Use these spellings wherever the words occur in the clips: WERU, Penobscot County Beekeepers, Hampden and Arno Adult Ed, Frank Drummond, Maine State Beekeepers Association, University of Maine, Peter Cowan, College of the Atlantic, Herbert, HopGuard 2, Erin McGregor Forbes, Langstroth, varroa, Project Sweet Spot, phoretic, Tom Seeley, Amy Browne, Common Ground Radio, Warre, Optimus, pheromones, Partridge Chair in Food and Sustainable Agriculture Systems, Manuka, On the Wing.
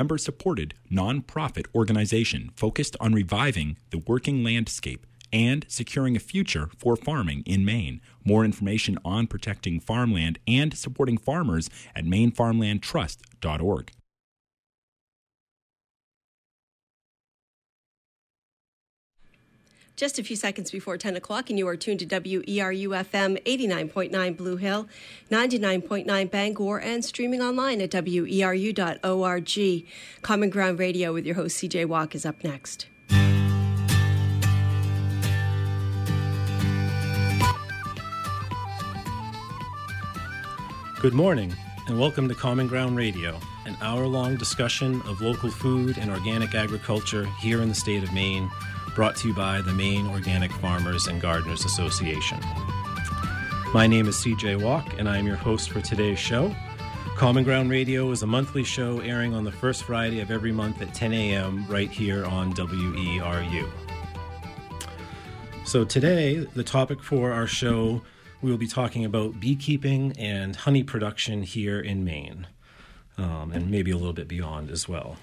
member-supported nonprofit organization focused on reviving the working landscape and securing a future for farming in Maine. More information on protecting farmland and supporting farmers at MaineFarmlandTrust.org. Just a few seconds before 10 o'clock, and you are tuned to WERU-FM 89.9 Blue Hill, 99.9 Bangor, and streaming online at WERU.org. Common Ground Radio with your host, C.J. Walke, is up next. Good morning, and welcome to Common Ground Radio, an hour-long discussion of local food and organic agriculture here in the state of Maine, brought to you by the Maine Organic Farmers and Gardeners Association. My name is C.J. Walke, and I am your host for today's show. Common Ground Radio is a monthly show airing on the first Friday of every month at 10 a.m. right here on WERU. So today, the topic for our show, we will be talking about beekeeping and honey production here in Maine, and maybe a little bit beyond as well.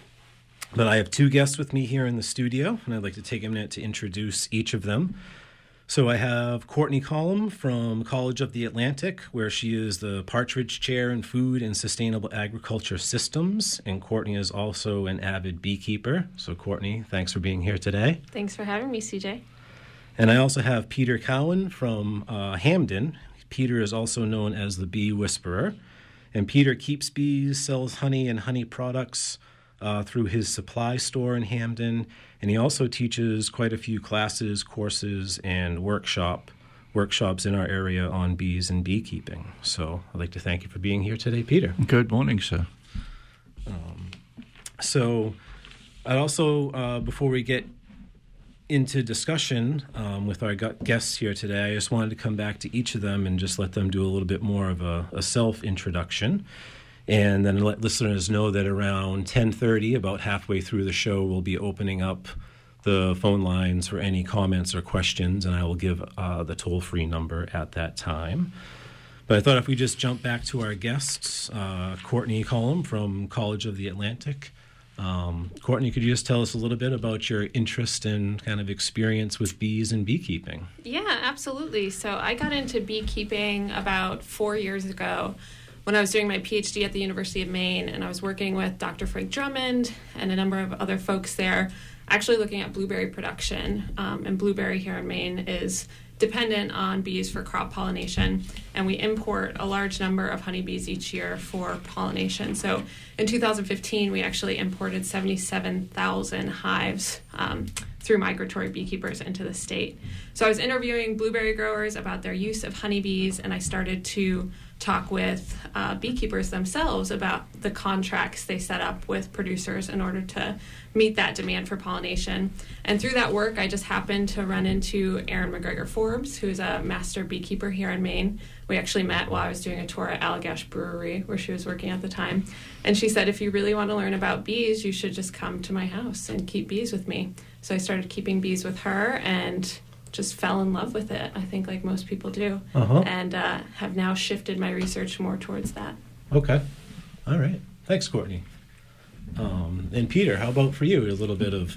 But I have two guests with me here in the studio, and I'd like to take a minute to introduce each of them. So I have Courtney Collum from College of the Atlantic, where she is the Partridge Chair in Food and Sustainable Agriculture Systems, and Courtney is also an avid beekeeper. So Courtney, thanks for being here today. Thanks for having me, CJ. And I also have Peter Cowan from Hampden. Peter is also known as the Bee Whisperer, and Peter keeps bees, sells honey and honey products through his supply store in Hampden, and he also teaches quite a few classes, courses, and workshops in our area on bees and beekeeping. So I'd like to thank you for being here today, Peter. Good morning, sir. So I'd also, before we get into discussion with our guests here today, I just wanted to come back to each of them and just let them do a little bit more of a self-introduction. And then let listeners know that around 10:30, about halfway through the show, we'll be opening up the phone lines for any comments or questions, and I will give the toll-free number at that time. But I thought if we just jump back to our guests, Courtney Collum from College of the Atlantic. Courtney, could you just tell us a little bit about your interest and kind of experience with bees and beekeeping? Yeah, absolutely. So I got into beekeeping about 4 years ago, when I was doing my PhD at the University of Maine, and I was working with Dr. Frank Drummond and a number of other folks there, actually looking at blueberry production. And blueberry here in Maine is dependent on bees for crop pollination, and we import a large number of honeybees each year for pollination. So in 2015, we actually imported 77,000 hives through migratory beekeepers into the state. So I was interviewing blueberry growers about their use of honeybees, and I started to talk with beekeepers themselves about the contracts they set up with producers in order to meet that demand for pollination. And through that work, I just happened to run into Erin McGregor Forbes, who is a master beekeeper here in Maine. We actually met while I was doing a tour at Allagash Brewery, where she was working at the time. And she said, if you really want to learn about bees, you should just come to my house and keep bees with me. So I started keeping bees with her and just fell in love with it, I think, like most people do, and have now shifted my research more towards that. Okay. All right. Thanks, Courtney. And Peter, how about for you, a little bit of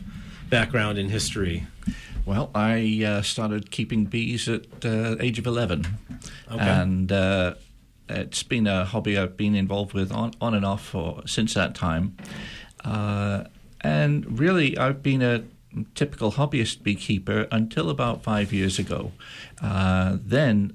background in history? Well, I started keeping bees at the age of 11, and it's been a hobby I've been involved with on and off since that time, and really I've been a typical hobbyist beekeeper until about 5 years ago. Then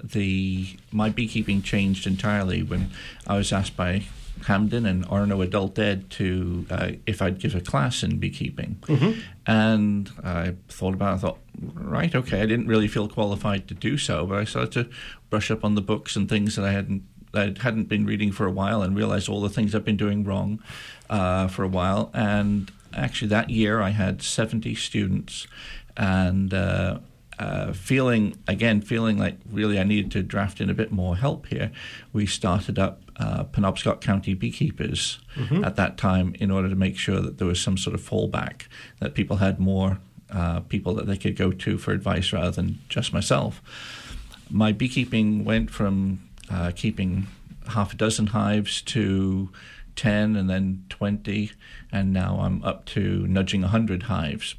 my beekeeping changed entirely when I was asked by Hampden and Arno Adult Ed to if I'd give a class in beekeeping. Mm-hmm. And I thought, right, okay, I didn't really feel qualified to do so, but I started to brush up on the books and things that I hadn't been reading for a while, and realized all the things I've been doing wrong for a while. And actually, that year I had 70 students, and feeling like really I needed to draft in a bit more help here, we started up Penobscot County Beekeepers at that time in order to make sure that there was some sort of fallback, that people had more people that they could go to for advice rather than just myself. My beekeeping went from keeping half a dozen hives to 10 and then 20, and now I'm up to nudging 100 hives.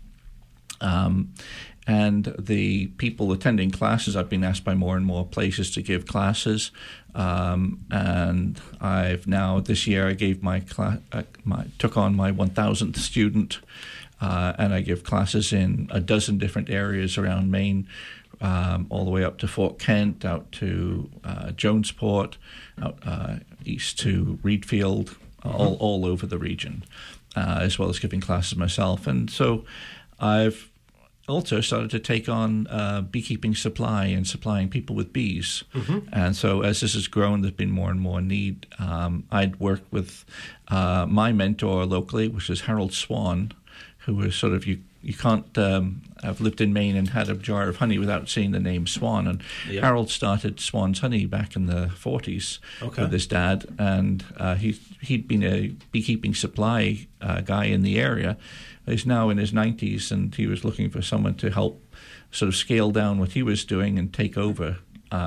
And the people attending classes, I've been asked by more and more places to give classes. And I've now, this year, I gave my took on my 1,000th student, and I give classes in a dozen different areas around Maine, all the way up to Fort Kent, out to Jonesport, out east to Reedfield, all over the region, as well as giving classes myself. And so I've also started to take on beekeeping supply and supplying people with bees. Mm-hmm. And so as this has grown, there's been more and more need. I'd worked with my mentor locally, which is Harold Swan, who was sort of, you can't have lived in Maine and had a jar of honey without seeing the name Swan. And yeah. Harold started Swan's Honey back in the 40s with his dad. And he'd been a beekeeping supply guy in the area. He's now in his 90s, and he was looking for someone to help sort of scale down what he was doing and take over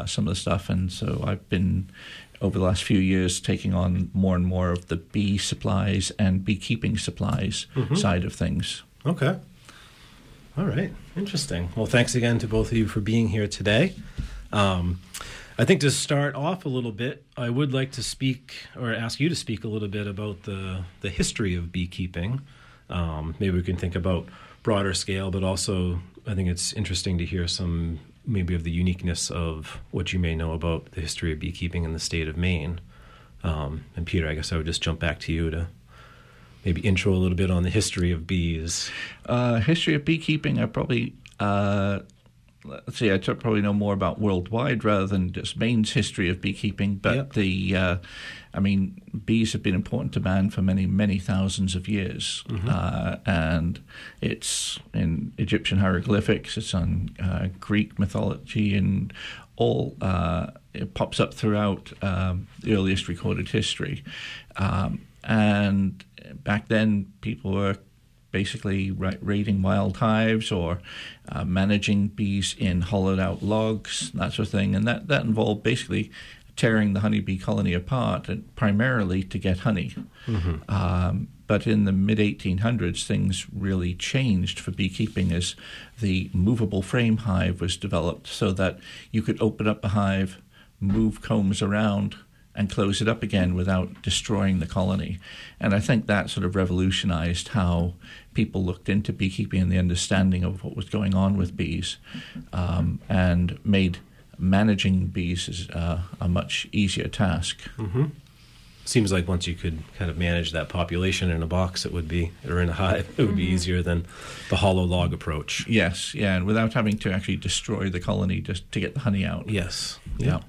some of the stuff. And so I've been, over the last few years, taking on more and more of the bee supplies and beekeeping supplies side of things. Okay. All right. Interesting. Well, thanks again to both of you for being here today. I think to start off a little bit, I would like to speak or ask you to speak a little bit about the history of beekeeping. Maybe we can think about broader scale, but also I think it's interesting to hear some maybe of the uniqueness of what you may know about the history of beekeeping in the state of Maine. And Peter, I guess I would just jump back to you to maybe intro a little bit on the history of bees. History of beekeeping, I probably, I probably know more about worldwide rather than just Maine's history of beekeeping. But bees have been important to man for many, many thousands of years. And it's in Egyptian hieroglyphics, it's on Greek mythology, and all it pops up throughout the earliest recorded history. And back then, people were basically raiding wild hives or managing bees in hollowed-out logs, that sort of thing. And that involved basically tearing the honeybee colony apart, primarily to get honey. But in the mid-1800s, things really changed for beekeeping as the movable frame hive was developed so that you could open up a hive, move combs around, and close it up again without destroying the colony. And I think that sort of revolutionized how people looked into beekeeping and the understanding of what was going on with bees, and made managing bees a much easier task. Seems like once you could kind of manage that population in a box, it would be, or in a hive, it would be easier than the hollow log approach. Yes, yeah, and without having to actually destroy the colony just to get the honey out. Yes. Yeah.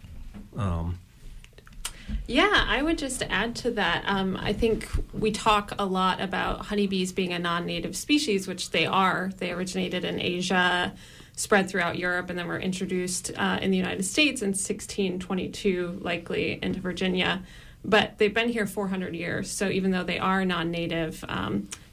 Yeah, I would just add to that. I think we talk a lot about honeybees being a non-native species, which they are. They originated in Asia, spread throughout Europe, and then were introduced in the United States in 1622, likely, into Virginia. But they've been here 400 years, so even though they are non-native,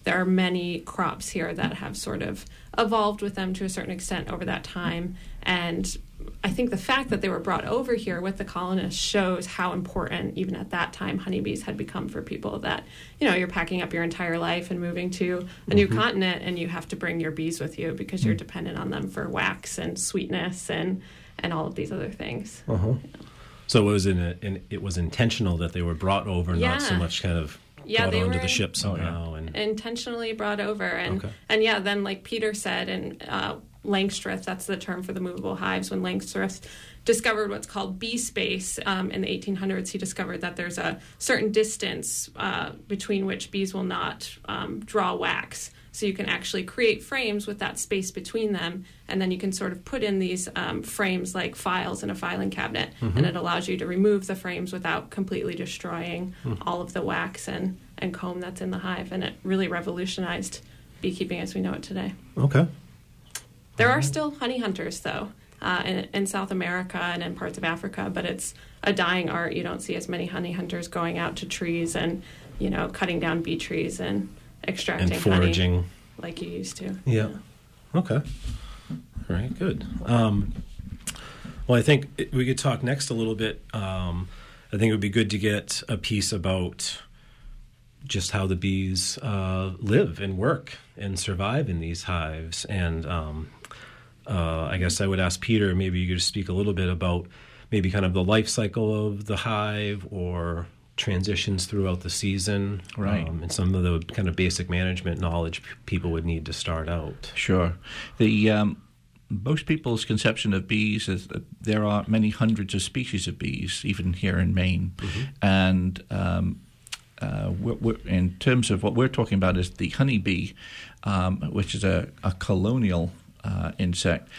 there are many crops here that have sort of evolved with them to a certain extent over that time. And I think the fact that they were brought over here with the colonists shows how important, even at that time, honeybees had become for people, that, you know, you're packing up your entire life and moving to a new continent, and you have to bring your bees with you because you're dependent on them for wax and sweetness and all of these other things. So it was it was intentional that they were brought over, not so much kind of brought onto the ship somehow. And intentionally brought over. And, then like Peter said, and Langstroth, that's the term for the movable hives. When Langstroth discovered what's called bee space in the 1800s, he discovered that there's a certain distance between which bees will not draw wax. So you can actually create frames with that space between them, and then you can sort of put in these frames like files in a filing cabinet, and it allows you to remove the frames without completely destroying all of the wax and comb that's in the hive, and it really revolutionized beekeeping as we know it today. Okay. There are still honey hunters, though, in South America and in parts of Africa, but it's a dying art. You don't see as many honey hunters going out to trees and, you know, cutting down bee trees and extracting and foraging honey like you used to. Okay. All right, good. Well, I think we could talk next a little bit. I think it would be good to get a piece about just how the bees live and work and survive in these hives. And I guess I would ask Peter, maybe you could speak a little bit about maybe kind of the life cycle of the hive or transitions throughout the season, right? And some of the kind of basic management knowledge people would need to start out. Sure. The most people's conception of bees is that there are many hundreds of species of bees, even here in Maine. Mm-hmm. And in terms of what we're talking about is the honeybee, which is a colonial insect.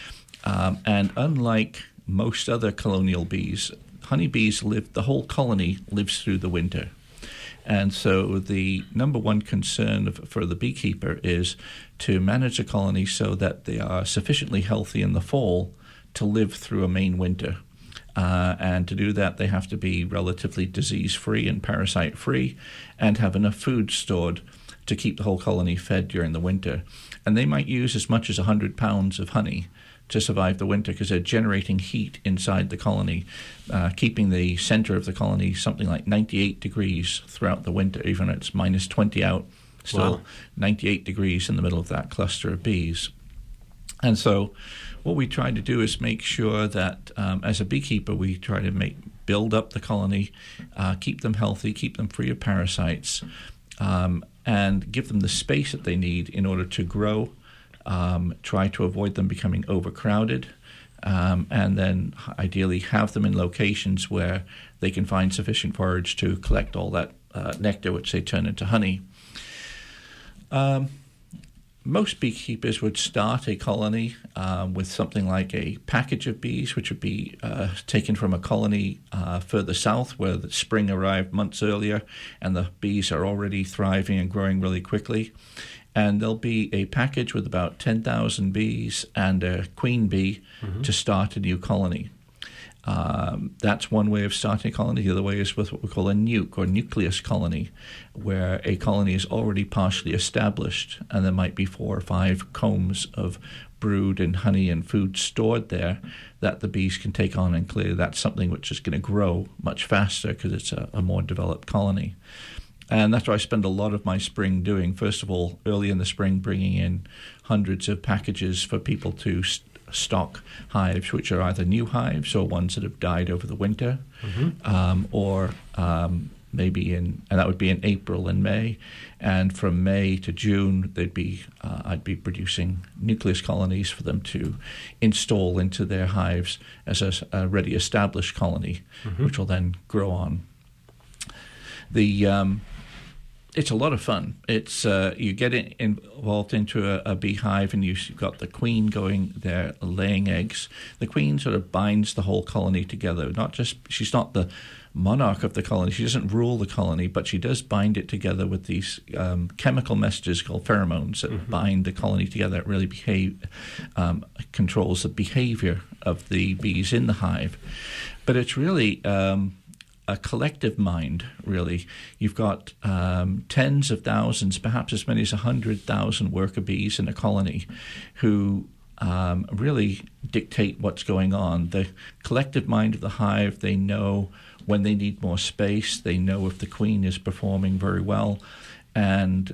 And unlike most other colonial bees, honeybees live, the whole colony lives through the winter. And so the number one concern for the beekeeper is to manage the colony so that they are sufficiently healthy in the fall to live through a Maine winter. And to do that, they have to be relatively disease-free and parasite-free and have enough food stored to keep the whole colony fed during the winter. And they might use as much as 100 pounds of honey to survive the winter because they're generating heat inside the colony, keeping the center of the colony something like 98 degrees throughout the winter, even if it's minus 20 out, still wow. 98 degrees in the middle of that cluster of bees. And so what we try to do is make sure that as a beekeeper, we try to build up the colony, keep them healthy, keep them free of parasites, and give them the space that they need in order to grow, try to avoid them becoming overcrowded, and then ideally have them in locations where they can find sufficient forage to collect all that nectar, which they turn into honey. Most beekeepers would start a colony with something like a package of bees, which would be taken from a colony further south where the spring arrived months earlier and the bees are already thriving and growing really quickly. And there'll be a package with about 10,000 bees and a queen bee mm-hmm. to start a new colony. That's one way of starting a colony. The other way is with what we call a nuke or nucleus colony, where a colony is already partially established and there might be 4 or 5 combs of brood and honey and food stored there that the bees can take on, and clearly that's something which is going to grow much faster because it's a more developed colony. And that's what I spend a lot of my spring doing. First of all, early in the spring, bringing in hundreds of packages for people to stock hives, which are either new hives or ones that have died over the winter, mm-hmm. That would be in April and May. And from May to June, I'd be producing nucleus colonies for them to install into their hives as a ready established colony, mm-hmm. which will then grow on. It's a lot of fun. It's you get involved into a beehive, and you've got the queen going there laying eggs. The queen sort of binds the whole colony together. She's not the monarch of the colony. She doesn't rule the colony, but she does bind it together with these chemical messages called pheromones that mm-hmm. bind the colony together. It really controls the behavior of the bees in the hive. But it's really a collective mind, really. You've got tens of thousands, perhaps as many as 100,000 worker bees in a colony who really dictate what's going on. The collective mind of the hive, they know when they need more space, they know if the queen is performing very well, and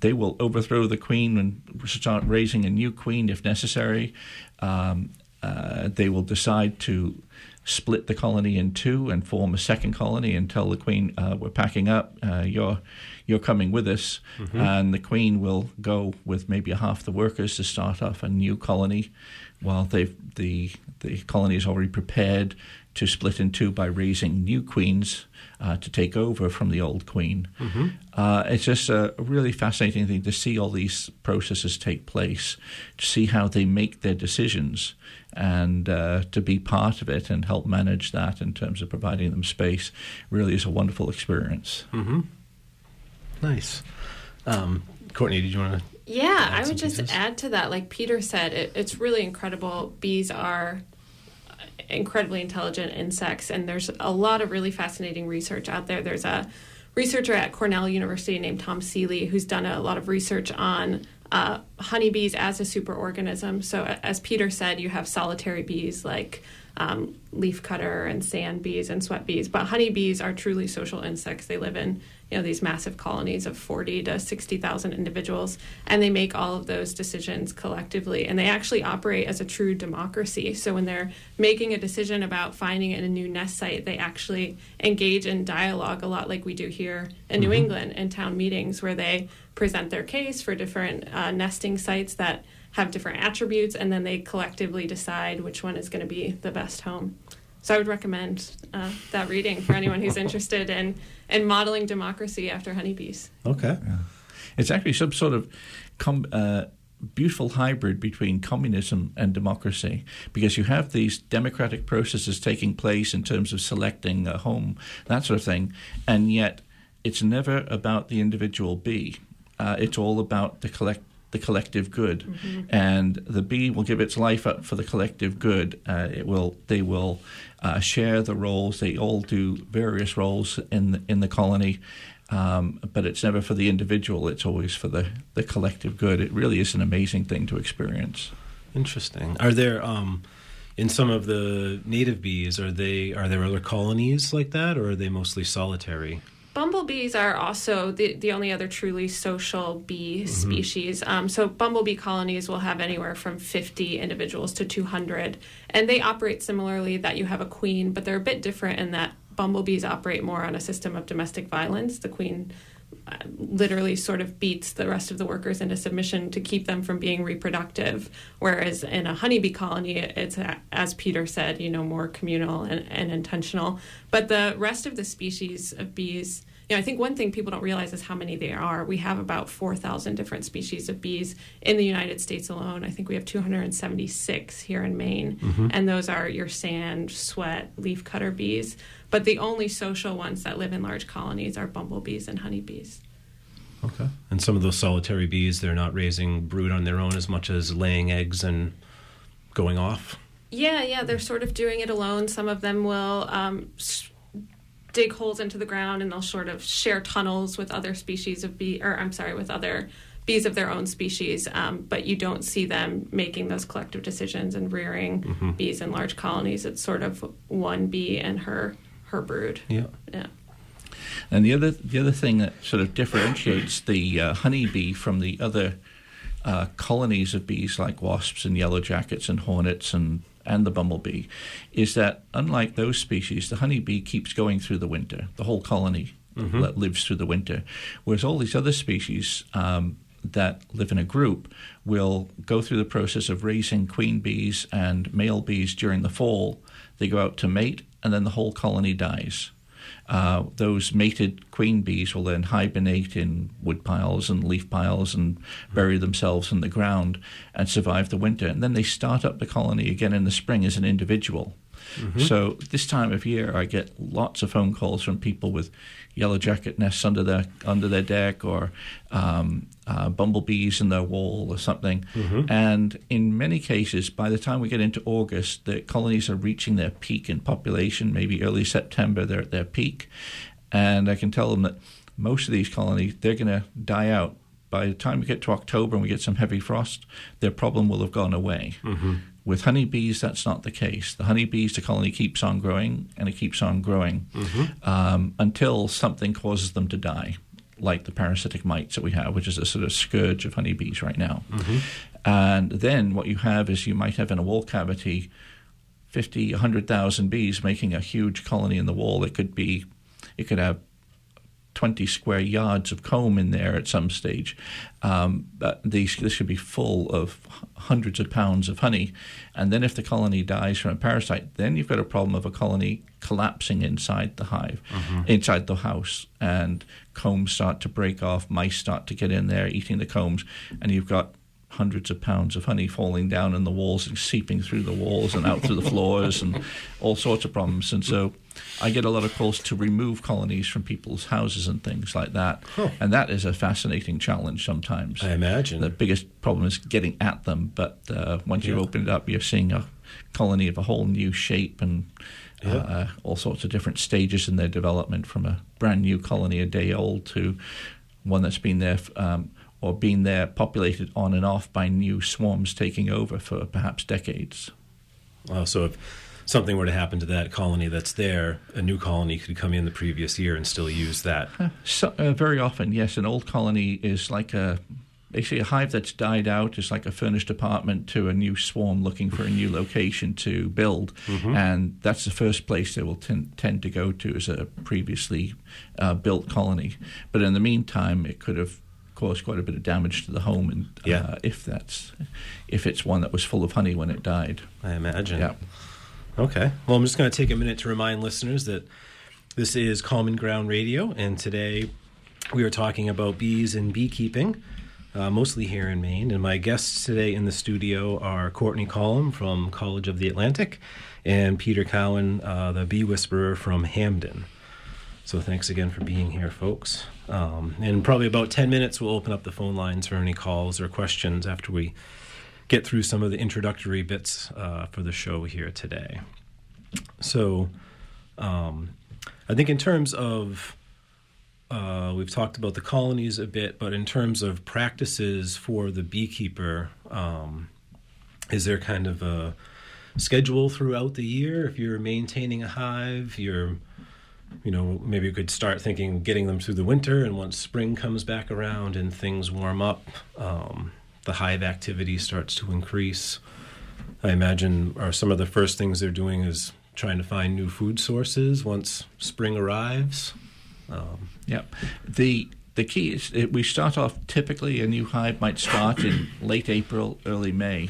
they will overthrow the queen and start raising a new queen if necessary. They will decide to split the colony in two and form a second colony and tell the queen, we're packing up, you're coming with us. Mm-hmm. And the queen will go with maybe half the workers to start off a new colony while the colony is already prepared to split in two by raising new queens to take over from the old queen. Mm-hmm. It's just a really fascinating thing to see all these processes take place, to see how they make their decisions, and to be part of it and help manage that in terms of providing them space really is a wonderful experience. Mm-hmm. Nice. Courtney, did you want to? Yeah, I would just add to that. Like Peter said, it's really incredible. Bees are incredibly intelligent insects, and there's a lot of really fascinating research out there. There's a researcher at Cornell University named Tom Seeley who's done a lot of research on honeybees as a superorganism. So as Peter said, you have solitary bees like leafcutter and sand bees and sweat bees, but honeybees are truly social insects. They live in, you know, these massive colonies of 40 to 60,000 individuals, and they make all of those decisions collectively, and they actually operate as a true democracy. So when they're making a decision about finding a new nest site, they actually engage in dialogue a lot like we do here in New England in town meetings, where they present their case for different nesting sites that have different attributes, and then they collectively decide which one is going to be the best home. So I would recommend that reading for anyone who's interested in modeling democracy after honeybees. Okay. Yeah. It's actually some sort of beautiful hybrid between communism and democracy, because you have these democratic processes taking place in terms of selecting a home, that sort of thing, and yet it's never about the individual bee. It's all about the collective good, and the bee will give its life up for the collective good. They will share the roles. They all do various roles in the colony, but it's never for the individual. It's always for the collective good. It really is an amazing thing to experience. Interesting. Are there in some of the native bees, are there other colonies like that, or are they mostly solitary? Bumblebees are also the only other truly social bee species. So bumblebee colonies will have anywhere from 50 individuals to 200. And they operate similarly, that you have a queen, but they're a bit different in that bumblebees operate more on a system of domestic violence. The queen literally sort of beats the rest of the workers into submission to keep them from being reproductive. Whereas in a honeybee colony, it's, as Peter said, you know, more communal and intentional. But the rest of the species of bees, you know, I think one thing people don't realize is how many there are. We have about 4,000 different species of bees in the United States alone. I think we have 276 here in Maine, and those are your sand, sweat, leafcutter bees. But the only social ones that live in large colonies are bumblebees and honeybees. Okay. And some of those solitary bees, they're not raising brood on their own as much as laying eggs and going off? Yeah, they're sort of doing it alone. Some of them will dig holes into the ground, and they'll sort of share tunnels with other species of bee, with other bees of their own species, but you don't see them making those collective decisions and rearing bees in large colonies. It's sort of one bee and her brood. Yeah. And the other thing that sort of differentiates the honeybee from the other colonies of bees like wasps and yellow jackets and hornets and the bumblebee is that, unlike those species, the honeybee keeps going through the winter. The whole colony lives through the winter, whereas all these other species that live in a group will go through the process of raising queen bees and male bees during the fall. They go out to mate, and then the whole colony dies. Those mated queen bees will then hibernate in wood piles and leaf piles and bury themselves in the ground and survive the winter. And then they start up the colony again in the spring as an individual. So this time of year, I get lots of phone calls from people with yellow jacket nests under their deck, or bumblebees in their wall or something. And in many cases, by the time we get into August, the colonies are reaching their peak in population. Maybe early September, they're at their peak. And I can tell them that most of these colonies, they're going to die out. By the time we get to October and we get some heavy frost, their problem will have gone away. With honeybees, that's not the case. The honeybees, the colony keeps on growing, and it keeps on growing until something causes them to die, like the parasitic mites that we have, which is a sort of scourge of honeybees right now. And then what you have is, you might have in a wall cavity 50, 100,000 bees making a huge colony in the wall. It could have 20 square yards of comb in there at some stage. But this should be full of hundreds of pounds of honey. And then if the colony dies from a parasite, then you've got a problem of a colony collapsing inside the hive, inside the house. And combs start to break off, mice start to get in there eating the combs, and you've got hundreds of pounds of honey falling down in the walls and seeping through the walls and out through the floors and all sorts of problems. And so I get a lot of calls to remove colonies from people's houses and things like that. And that is a fascinating challenge sometimes. I imagine. The biggest problem is getting at them, but once you open it up, you're seeing a colony of a whole new shape and all sorts of different stages in their development, from a brand new colony a day old to one that's been there or been there populated on and off by new swarms taking over for perhaps decades. Wow, so if something were to happen to that colony that's there, a new colony could come in the previous year and still use that? Very often, yes. An old colony is like a hive that's died out is like a furnished apartment to a new swarm looking for a new location to build. Mm-hmm. And that's the first place they will tend to go to, is a previously built colony. But in the meantime, it could have caused quite a bit of damage to the home, and if it's one that was full of honey when it died. I imagine. Yeah. Okay. Well, I'm just going to take a minute to remind listeners that this is Common Ground Radio, and today we are talking about bees and beekeeping. Mostly here in Maine. And my guests today in the studio are Courtney Collum from College of the Atlantic and Peter Cowan, the Bee Whisperer from Hampden. So thanks again for being here, folks. In probably about 10 minutes, we'll open up the phone lines for any calls or questions after we get through some of the introductory bits for the show here today. So I think in terms of we've talked about the colonies a bit, but in terms of practices for the beekeeper, is there kind of a schedule throughout the year? If you're maintaining a hive, maybe you could start thinking getting them through the winter, and once spring comes back around and things warm up, the hive activity starts to increase. I imagine some of the first things they're doing is trying to find new food sources once spring arrives. The key is that we start off, typically a new hive might start in late April, early May.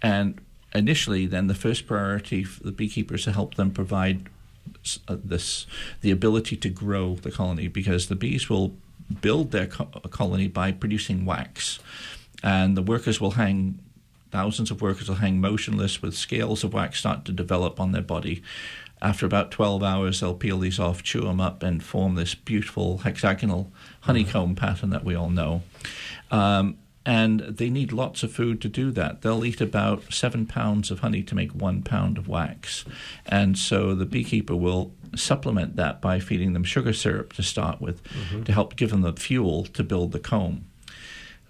And initially, then the first priority for the beekeepers to help them provide the ability to grow the colony, because the bees will build their colony by producing wax. And the workers will hang, thousands of workers will hang motionless with scales of wax start to develop on their body. After about 12 hours, they'll peel these off, chew them up, and form this beautiful hexagonal honeycomb pattern that we all know. And they need lots of food to do that. They'll eat about 7 pounds of honey to make 1 pound of wax. And so the beekeeper will supplement that by feeding them sugar syrup to start with, to help give them the fuel to build the comb.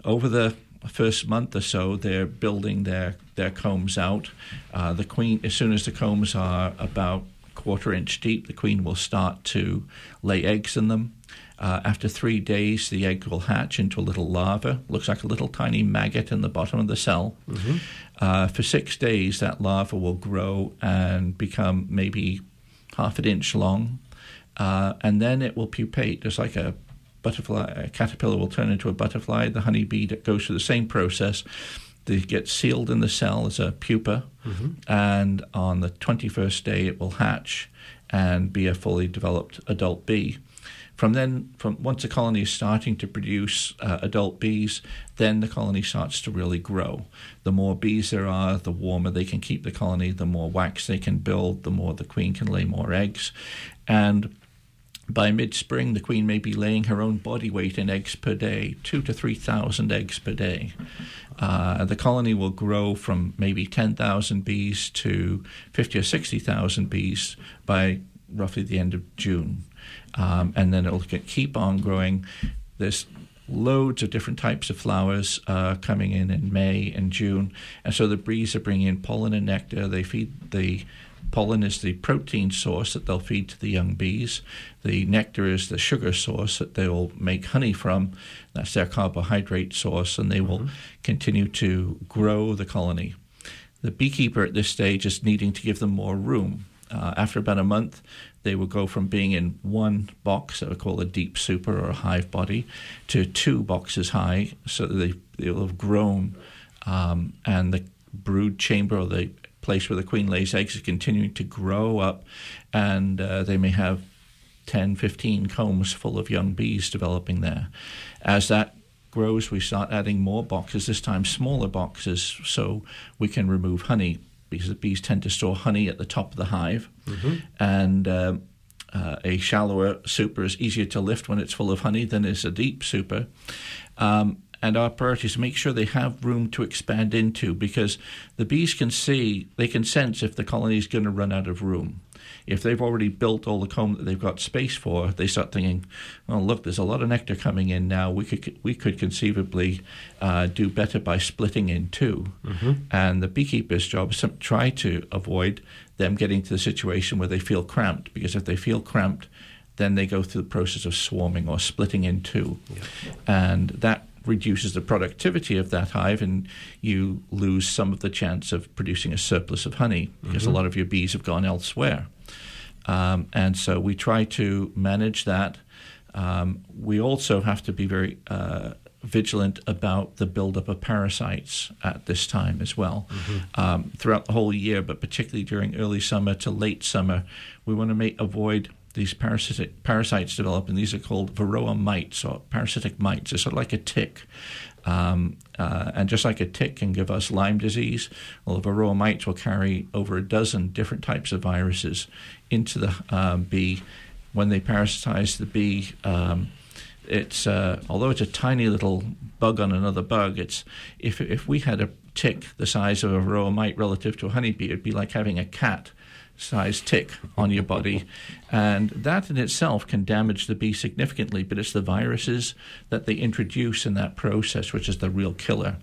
Over the first month or so, they're building their combs out. The queen, as soon as the combs are about quarter-inch deep, the queen will start to lay eggs in them. After 3 days, the egg will hatch into a little larva. Looks like a little tiny maggot in the bottom of the cell. Mm-hmm. For 6 days, that larva will grow and become maybe half an inch long, and then it will pupate. There's like a caterpillar will turn into a butterfly. The honeybee goes through the same process. They get sealed in the cell as a pupa, and on the 21st day it will hatch and be a fully developed adult bee. Once the colony is starting to produce adult bees, then the colony starts to really grow. The more bees there are, the warmer they can keep the colony, the more wax they can build, the more the queen can lay more eggs. And by mid-spring, the queen may be laying her own body weight in eggs per day, 2,000 to 3,000 eggs per day. The colony will grow from maybe 10,000 bees to 50,000 or 60,000 bees by roughly the end of June. And then it'll keep on growing. There's loads of different types of flowers coming in May and June. And so the bees are bringing in pollen and nectar. They feed the pollen is the protein source that they'll feed to the young bees. The nectar is the sugar source that they'll make honey from. That's their carbohydrate source, and they will continue to grow the colony. The beekeeper at this stage is needing to give them more room. After about a month, they will go from being in one box, that we call a deep super or a hive body, to two boxes high, so that they will have grown. And the brood chamber, or the place where the queen lays eggs, is continuing to grow up, and they may have 10, 15 combs full of young bees developing there. As that grows, we start adding more boxes, this time smaller boxes, so we can remove honey, because the bees tend to store honey at the top of the hive, and a shallower super is easier to lift when it's full of honey than is a deep super. And our priority is to make sure they have room to expand into, because the bees can see, they can sense if the colony is going to run out of room. If they've already built all the comb that they've got space for, they start thinking, oh, look, there's a lot of nectar coming in now. We could conceivably do better by splitting in two. Mm-hmm. And the beekeeper's job is to try to avoid them getting to the situation where they feel cramped, because if they feel cramped, then they go through the process of swarming or splitting in two. Yeah. And that reduces the productivity of that hive, and you lose some of the chance of producing a surplus of honey because mm-hmm. a lot of your bees have gone elsewhere. And so we try to manage that. We also have to be very vigilant about the buildup of parasites at this time as well. Mm-hmm. Throughout the whole year, but particularly during early summer to late summer, we want to avoid these parasites develop, and these are called varroa mites or parasitic mites. They're sort of like a tick. And just like a tick can give us Lyme disease, well, the varroa mites will carry over a dozen different types of viruses into the bee. When they parasitize the bee, although it's a tiny little bug on another bug, it's if we had a tick the size of a varroa mite relative to a honeybee, it'd be like having a cat size tick on your body, and that in itself can damage the bee significantly, but it's the viruses that they introduce in that process which is the real killer.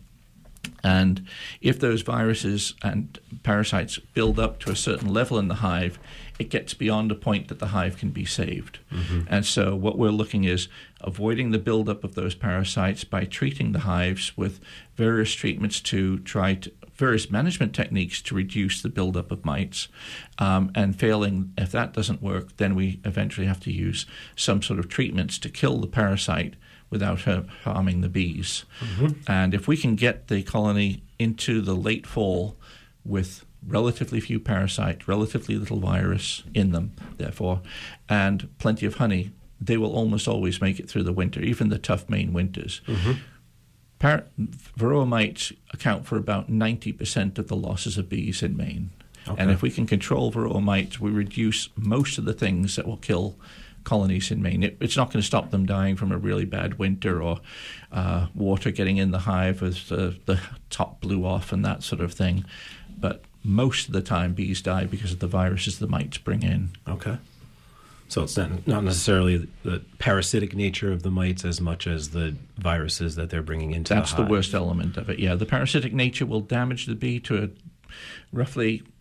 And if those viruses and parasites build up to a certain level in the hive, it gets beyond a point that the hive can be saved. Mm-hmm. And so what we're looking is avoiding the buildup of those parasites by treating the hives with various treatments to try to various management techniques to reduce the buildup of mites, and failing, if that doesn't work, then we eventually have to use some sort of treatments to kill the parasite without harming the bees. Mm-hmm. And if we can get the colony into the late fall with relatively few parasites, relatively little virus in them, therefore, and plenty of honey, they will almost always make it through the winter, even the tough Maine winters. Mm-hmm. Varroa mites account for about 90% of the losses of bees in Maine. Okay. And if we can control varroa mites, we reduce most of the things that will kill colonies in Maine. It's not going to stop them dying from a really bad winter or water getting in the hive as the top blew off and that sort of thing. But most of the time, bees die because of the viruses the mites bring in. Okay. So it's not necessarily the parasitic nature of the mites as much as the viruses that they're bringing into the hive. That's the worst element of it, yeah. The parasitic nature will damage the bee to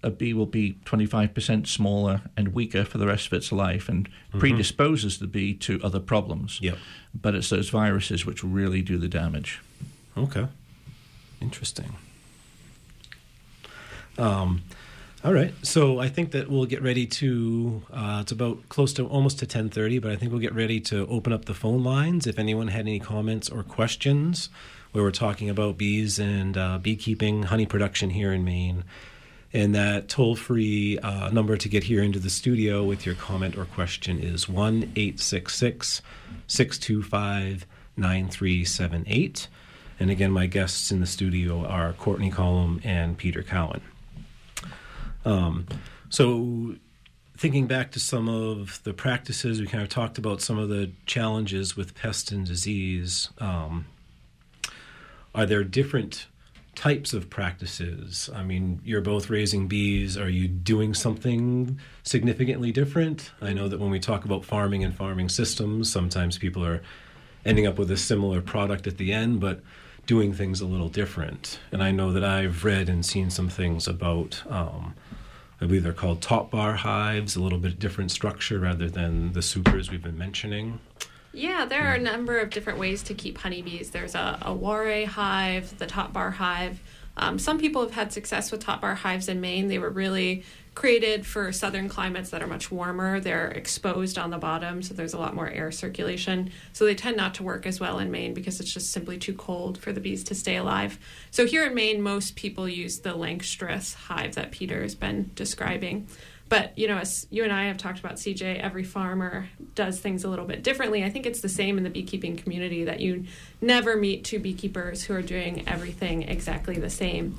a bee will be 25% smaller and weaker for the rest of its life, and mm-hmm. predisposes the bee to other problems. Yep. But it's those viruses which really do the damage. Okay. Interesting. All right, so I think that we'll get ready to, it's about close to almost to 10:30, but I think we'll get ready to open up the phone lines. If anyone had any comments or questions, where we're talking about bees and beekeeping, honey production here in Maine, and that toll-free number to get here into the studio with your comment or question is 1-866-625-9378. And again, my guests in the studio are Courtney Collum and Peter Cowan. So thinking back to some of the practices, we kind of talked about some of the challenges with pest and disease. Are there different types of practices? I mean, you're both raising bees. Are you doing something significantly different? I know that when we talk about farming and farming systems, sometimes people are ending up with a similar product at the end, but doing things a little different. And I know that I've read and seen some things about I believe they're called top bar hives, a little bit different structure rather than the supers we've been mentioning. Yeah, there are a number of different ways to keep honeybees. There's a warre hive, the top bar hive. Some people have had success with top bar hives in Maine. They were really created for southern climates that are much warmer. They're exposed on the bottom, so there's a lot more air circulation. So they tend not to work as well in Maine because it's just simply too cold for the bees to stay alive. So here in Maine, most people use the Langstroth hive that Peter has been describing. But, you know, as you and I have talked about, CJ, every farmer does things a little bit differently. I think it's the same in the beekeeping community, that you never meet two beekeepers who are doing everything exactly the same.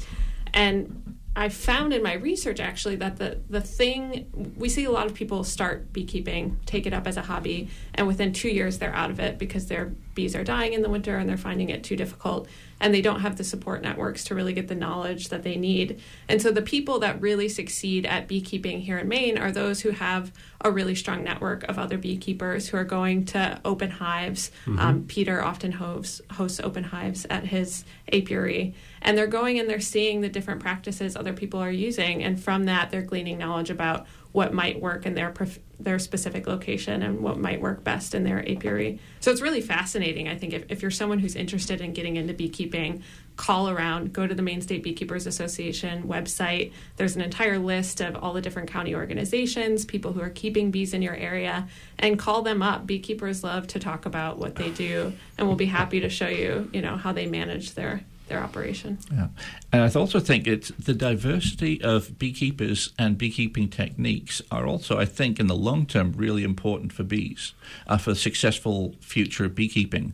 And I found in my research, actually, that the thing, we see a lot of people start beekeeping, take it up as a hobby, and within 2 years they're out of it because their bees are dying in the winter and they're finding it too difficult, and they don't have the support networks to really get the knowledge that they need. And so the people that really succeed at beekeeping here in Maine are those who have a really strong network of other beekeepers who are going to open hives. Mm-hmm. Peter often hosts open hives at his apiary, and they're going and they're seeing the different practices other people are using, and from that they're gleaning knowledge about what might work in their specific location and what might work best in their apiary. So it's really fascinating. I think if you're someone who's interested in getting into beekeeping, call around, go to the Maine State Beekeepers Association website. There's an entire list of all the different county organizations, people who are keeping bees in your area, and call them up. Beekeepers love to talk about what they do, and we'll be happy to show you, you know, how they manage their operation. Yeah. And I also think it's the diversity of beekeepers and beekeeping techniques are also, I think, in the long term really important for bees, for successful future of beekeeping.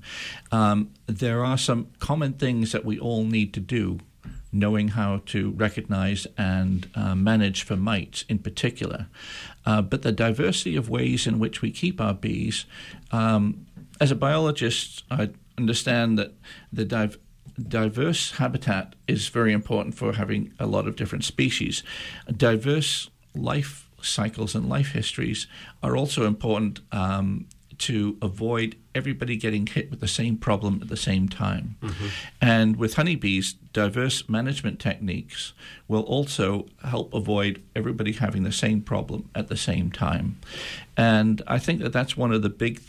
There are some common things that we all need to do, knowing how to recognize and manage for mites in particular. But the diversity of ways in which we keep our bees, as a biologist, I understand that the diverse habitat is very important for having a lot of different species. Diverse life cycles and life histories are also important to avoid everybody getting hit with the same problem at the same time. Mm-hmm. And with honeybees, diverse management techniques will also help avoid everybody having the same problem at the same time. And I think that that's one of the big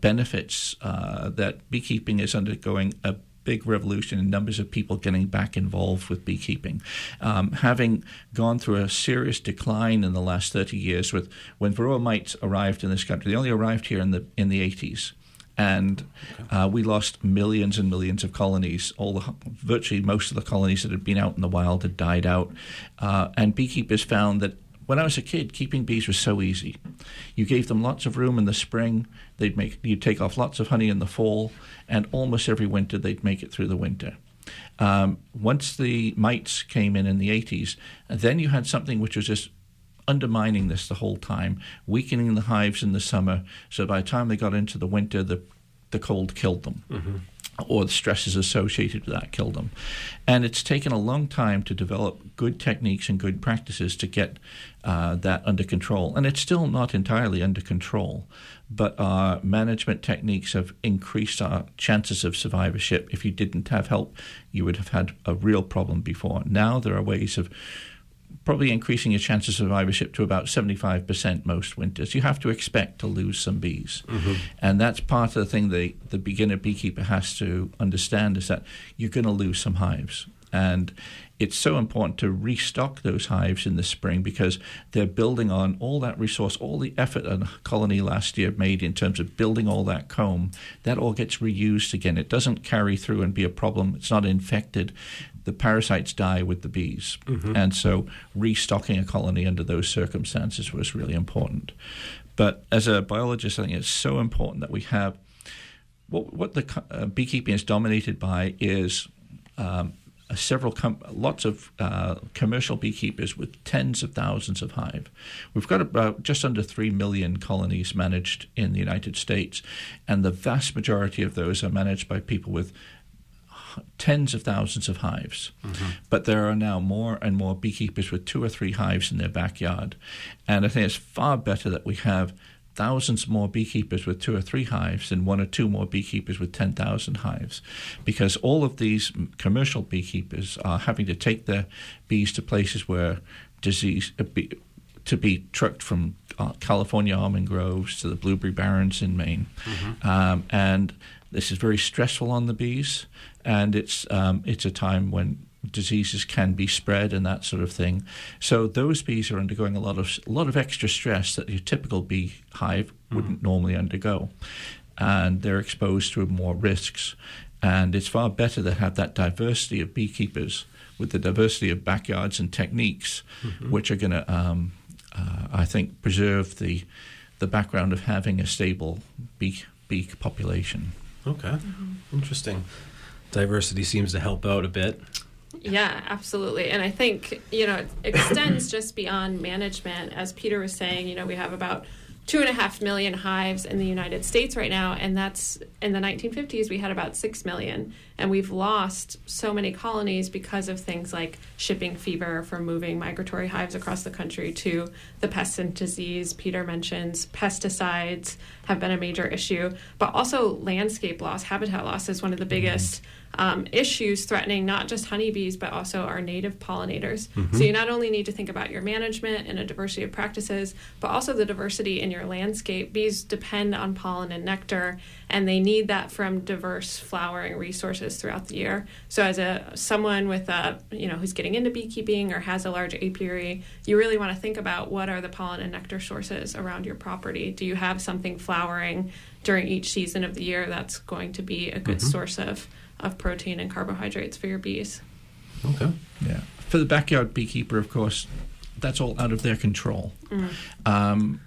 benefits that beekeeping is undergoing a big revolution in numbers of people getting back involved with beekeeping. Having gone through a serious decline in the last 30 years when varroa mites arrived in this country, they only arrived here in the 80s. And we lost millions and millions of colonies. Virtually most of the colonies that had been out in the wild had died out. And beekeepers found that when I was a kid, keeping bees was so easy. You gave them lots of room in the spring. You'd take off lots of honey in the fall, and almost every winter they'd make it through the winter. Once the mites came in the 80s, then you had something which was just undermining this the whole time, weakening the hives in the summer. So by the time they got into the winter, the cold killed them. Mm-hmm. Or the stresses associated with that killed them. And it's taken a long time to develop good techniques and good practices to get that under control. And it's still not entirely under control, but our management techniques have increased our chances of survivorship. If you didn't have help, you would have had a real problem before. Now there are ways of probably increasing your chance of survivorship to about 75% most winters. You have to expect to lose some bees. Mm-hmm. And that's part of the thing the beginner beekeeper has to understand, is that you're going to lose some hives. And it's so important to restock those hives in the spring, because they're building on all that resource, all the effort a colony last year made in terms of building all that comb. That all gets reused again. It doesn't carry through and be a problem. It's not infected. The parasites die with the bees. Mm-hmm. And so restocking a colony under those circumstances was really important. But as a biologist, I think it's so important that we have what the beekeeping is dominated by is lots of commercial beekeepers with tens of thousands of hive. We've got about just under 3 million colonies managed in the United States, and the vast majority of those are managed by people with tens of thousands of hives. Mm-hmm. But there are now more and more beekeepers with 2 or 3 hives in their backyard. And I think it's far better that we have thousands more beekeepers with 2 or 3 hives than 1 or 2 more beekeepers with 10,000 hives, because all of these commercial beekeepers are having to take their bees to places where disease to be trucked from California almond groves to the blueberry barrens in Maine. Mm-hmm. And this is very stressful on the bees, and it's a time when diseases can be spread and that sort of thing. So those bees are undergoing a lot of extra stress that your typical bee hive wouldn't normally undergo, and they're exposed to more risks. And it's far better to have that diversity of beekeepers with the diversity of backyards and techniques, which are going to, I think, preserve the background of having a stable bee population. Okay, Interesting. Diversity seems to help out a bit. Yeah, absolutely. And I think, you know, it extends just beyond management. As Peter was saying, you know, we have about 2.5 million hives in the United States right now, and that's in the 1950s we had about 6 million, and we've lost so many colonies because of things like shipping fever from moving migratory hives across the country to the pests and disease Peter mentions. Pesticides have been a major issue, but also landscape loss, habitat loss is one of the biggest issues threatening not just honeybees but also our native pollinators. Mm-hmm. So you not only need to think about your management and a diversity of practices, but also the diversity in your landscape. Bees depend on pollen and nectar, and they need that from diverse flowering resources throughout the year. So as someone with who's getting into beekeeping or has a large apiary, you really want to think about what are the pollen and nectar sources around your property. Do you have something flowering during each season of the year that's going to be a good mm-hmm. source of protein and carbohydrates for your bees? Okay. Yeah. For the backyard beekeeper, of course, that's all out of their control. Mm.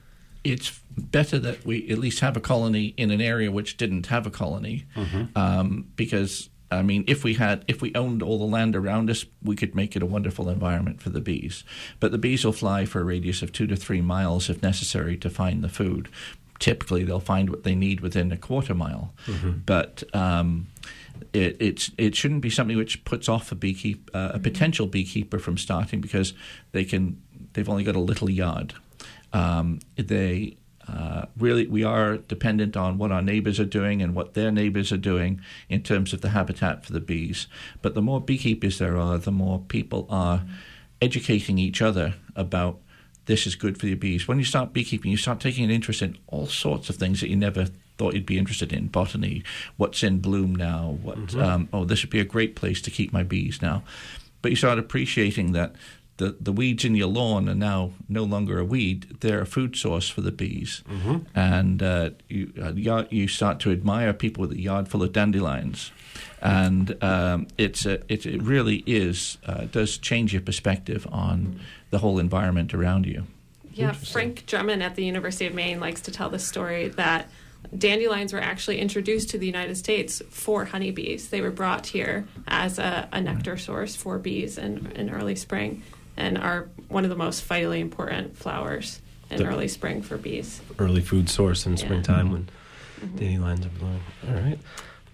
It's better that we at least have a colony in an area which didn't have a colony, mm-hmm. Because, I mean, if we owned all the land around us, we could make it a wonderful environment for the bees. But the bees will fly for a radius of 2 to 3 miles if necessary to find the food. Typically, they'll find what they need within a quarter mile. Mm-hmm. But it shouldn't be something which puts off a potential beekeeper from starting because they've only got a little yard. We are dependent on what our neighbors are doing and what their neighbors are doing in terms of the habitat for the bees. But the more beekeepers there are, the more people are educating each other about this is good for your bees. When you start beekeeping, you start taking an interest in all sorts of things that you never thought you'd be interested in. Botany, what's in bloom now, mm-hmm. This would be a great place to keep my bees now. But you start appreciating that the weeds in your lawn are now no longer a weed. They're a food source for the bees. Mm-hmm. And you start to admire people with a yard full of dandelions. And it really is does change your perspective on the whole environment around you. Yeah, Frank Drummond at the University of Maine likes to tell the story that dandelions were actually introduced to the United States for honeybees. They were brought here as a nectar source for bees in early spring, and are one of the most vitally important flowers in early spring for bees. Early food source in springtime when dandelions are blooming. All right.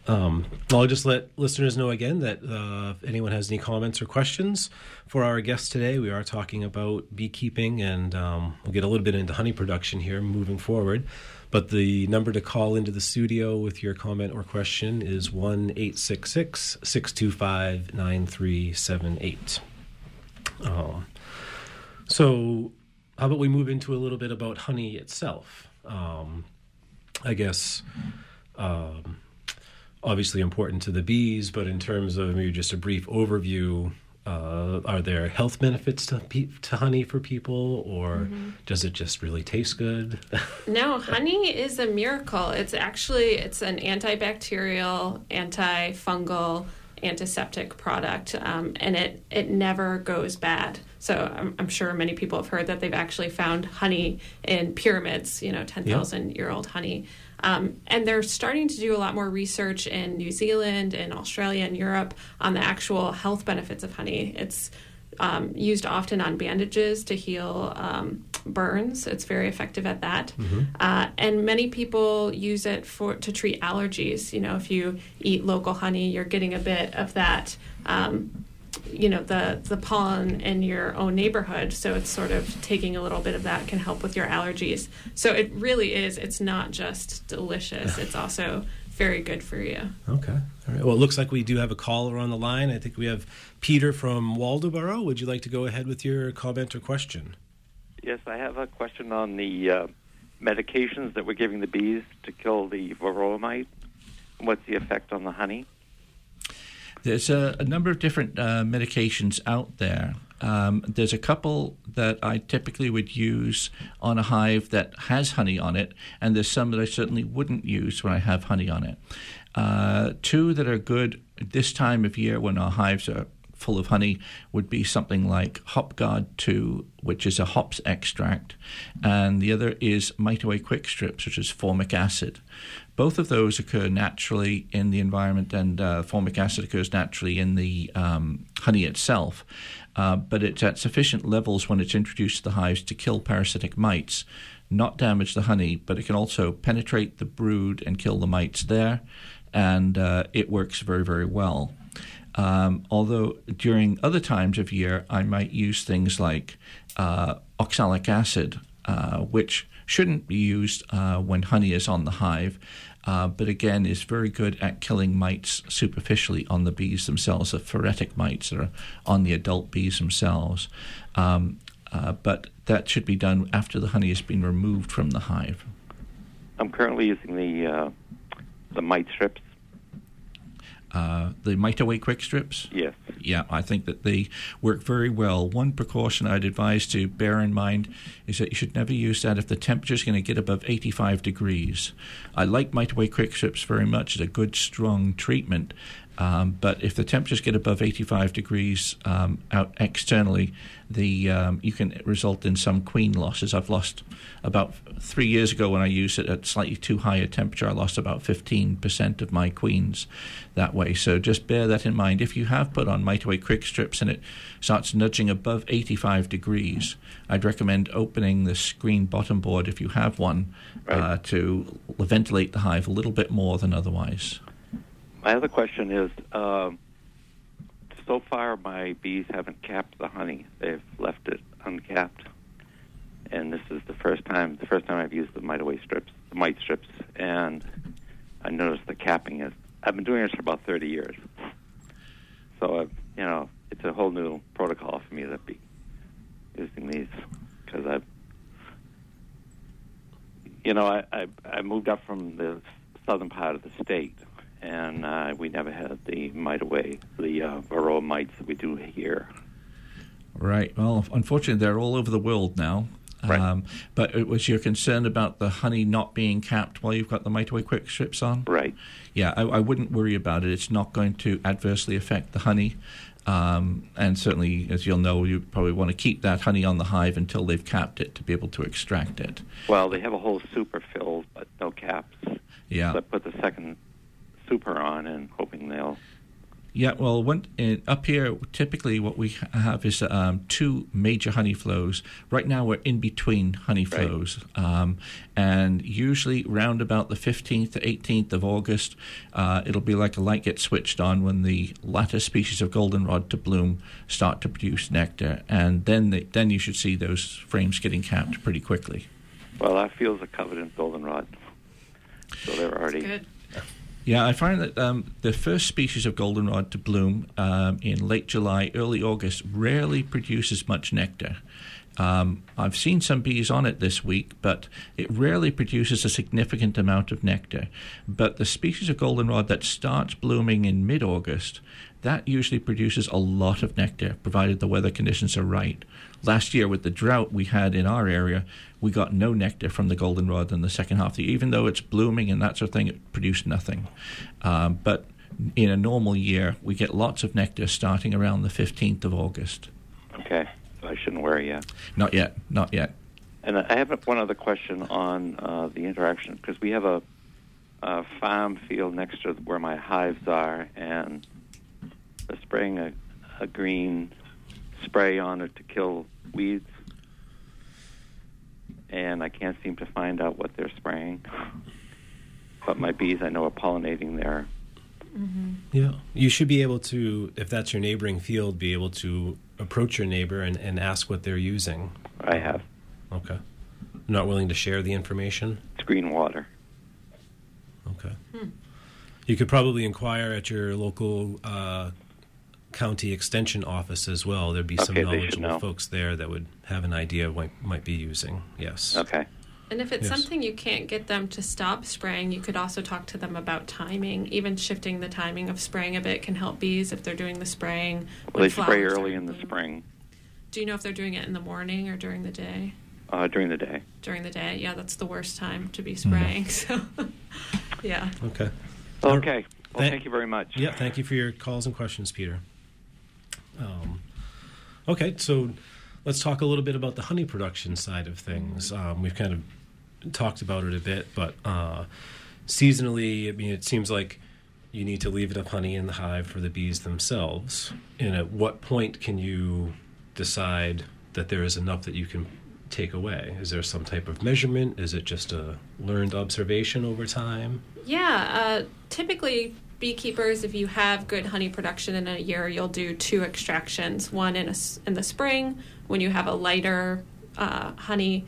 Well, I'll just let listeners know again that if anyone has any comments or questions for our guests today, we are talking about beekeeping, and we'll get a little bit into honey production here moving forward. But the number to call into the studio with your comment or question is 1-866-625-9378. So how about we move into a little bit about honey itself? Obviously important to the bees, but in terms of maybe just a brief overview, are there health benefits to honey for people, or does it just really taste good? No, honey is a miracle. It's an antibacterial, antifungal, antiseptic product, and it never goes bad. So I'm sure many people have heard that they've actually found honey in pyramids, 10,000-year-old honey. And they're starting to do a lot more research in New Zealand and Australia and Europe on the actual health benefits of honey. It's used often on bandages to heal burns. It's very effective at that. Mm-hmm. And many people use it to treat allergies. If you eat local honey, you're getting a bit of that, the pollen in your own neighborhood, so it's sort of taking a little bit of that can help with your allergies. So it really is, it's not just delicious, it's also very good for you. Okay. All right. Well, it looks like we do have a caller on the line. I think we have Peter from Waldoboro. Would you like to go ahead with your comment or question? Yes, I have a question on the medications that we're giving the bees to kill the varroa mite. What's the effect on the honey? There's a number of different medications out there. There's a couple that I typically would use on a hive that has honey on it, and there's some that I certainly wouldn't use when I have honey on it. Two that are good this time of year when our hives are full of honey would be something like HopGuard 2, which is a hops extract, and the other is Mite-Away Quick Strips, which is formic acid. Both of those occur naturally in the environment, and formic acid occurs naturally in the honey itself, but it's at sufficient levels when it's introduced to the hives to kill parasitic mites not damage the honey, but it can also penetrate the brood and kill the mites there, and it works very, very well. Although during other times of year, I might use things like oxalic acid, which shouldn't be used when honey is on the hive, but again is very good at killing mites superficially on the bees themselves, the phoretic mites that are on the adult bees themselves. But that should be done after the honey has been removed from the hive. I'm currently using the mite strips. The Mite-Away Quick Strips? Yes. Yeah, I think that they work very well. One precaution I'd advise to bear in mind is that you should never use that if the temperature's going to get above 85 degrees. I like Mite-Away Quick Strips very much. It's a good, strong treatment. But if the temperatures get above 85 degrees out externally, you can result in some queen losses. I've lost about 3 years ago when I used it at slightly too high a temperature. I lost about 15% of my queens that way. So just bear that in mind. If you have put on Mite-Away Quick Strips and it starts nudging above 85 degrees, I'd recommend opening the screen bottom board if you have one to ventilate the hive a little bit more than otherwise. My other question is, so far my bees haven't capped the honey. They've left it uncapped. And this is the first time I've used the mite strips. And I noticed the capping is, I've been doing this for about 30 years. So, it's a whole new protocol for me to be using these because I moved up from the southern part of the state. And we never had the Mite-Away, the varroa mites that we do here. Right. Well, unfortunately, they're all over the world now. Right. But it was your concern about the honey not being capped while you've got the Mite-Away Quick Strips on? Right. Yeah, I wouldn't worry about it. It's not going to adversely affect the honey. And certainly, as you'll know, you probably want to keep that honey on the hive until they've capped it to be able to extract it. Well, they have a whole super filled, but no caps. Yeah. So I put the second super on and hoping they'll... Yeah, well, up here, typically what we have is two major honey flows. Right now we're in between honey flows. And usually round about the 15th to 18th of August, it'll be like a light gets switched on when the latter species of goldenrod to bloom start to produce nectar. And then you should see those frames getting capped pretty quickly. Well, our fields are covered in goldenrod. So they're already... That's good. Yeah, I find that the first species of goldenrod to bloom in late July, early August rarely produces much nectar. I've seen some bees on it this week, but it rarely produces a significant amount of nectar. But the species of goldenrod that starts blooming in mid-August, that usually produces a lot of nectar, provided the weather conditions are right. Last year, with the drought we had in our area, we got no nectar from the goldenrod in the second half of the year. Even though it's blooming and that sort of thing, it produced nothing. But in a normal year, we get lots of nectar starting around the 15th of August. Okay, so I shouldn't worry yet. Not yet. And I have one other question on the interaction, because we have a farm field next to where my hives are, and spraying a green spray on it to kill weeds, and I can't seem to find out what they're spraying. But my bees, I know, are pollinating there. Mm-hmm. Yeah, you should be able to, if that's your neighboring field, be able to approach your neighbor and ask what they're using. I have. Okay. Not willing to share the information? It's green water. Okay. You could probably inquire at your local county extension office as well. There'd be some knowledgeable folks there that would have an idea of what might be using. Yes. Okay. And if it's something you can't get them to stop spraying, you could also talk to them about timing. Even shifting the timing of spraying a bit can help bees if they're doing the spraying. Well, they spray early in the spring. Do you know if they're doing it in the morning or during the day? During the day. Yeah, that's the worst time to be spraying. Mm-hmm. So, yeah. Okay. Okay. Well, thank you very much. Yeah, thank you for your calls and questions, Peter. Okay, so let's talk a little bit about the honey production side of things. We've kind of talked about it a bit, but seasonally, I mean, it seems like you need to leave enough honey in the hive for the bees themselves. And at what point can you decide that there is enough that you can take away? Is there some type of measurement? Is it just a learned observation over time? Yeah, typically beekeepers, if you have good honey production in a year, you'll do two extractions, one in the spring when you have a lighter honey,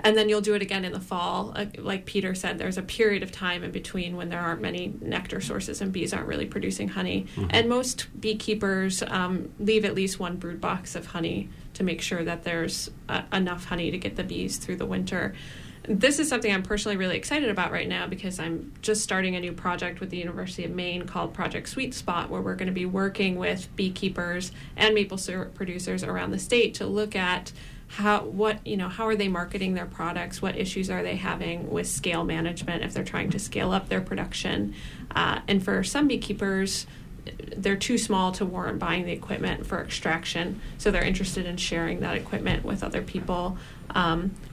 and then you'll do it again in the fall. Like Peter said, there's a period of time in between when there aren't many nectar sources and bees aren't really producing honey. Mm-hmm. And most beekeepers leave at least one brood box of honey to make sure that there's enough honey to get the bees through the winter. This is something I'm personally really excited about right now because I'm just starting a new project with the University of Maine called Project Sweet Spot, where we're going to be working with beekeepers and maple syrup producers around the state to look at how are they marketing their products? What issues are they having with scale management if they're trying to scale up their production? And for some beekeepers, they're too small to warrant buying the equipment for extraction, so they're interested in sharing that equipment with other people,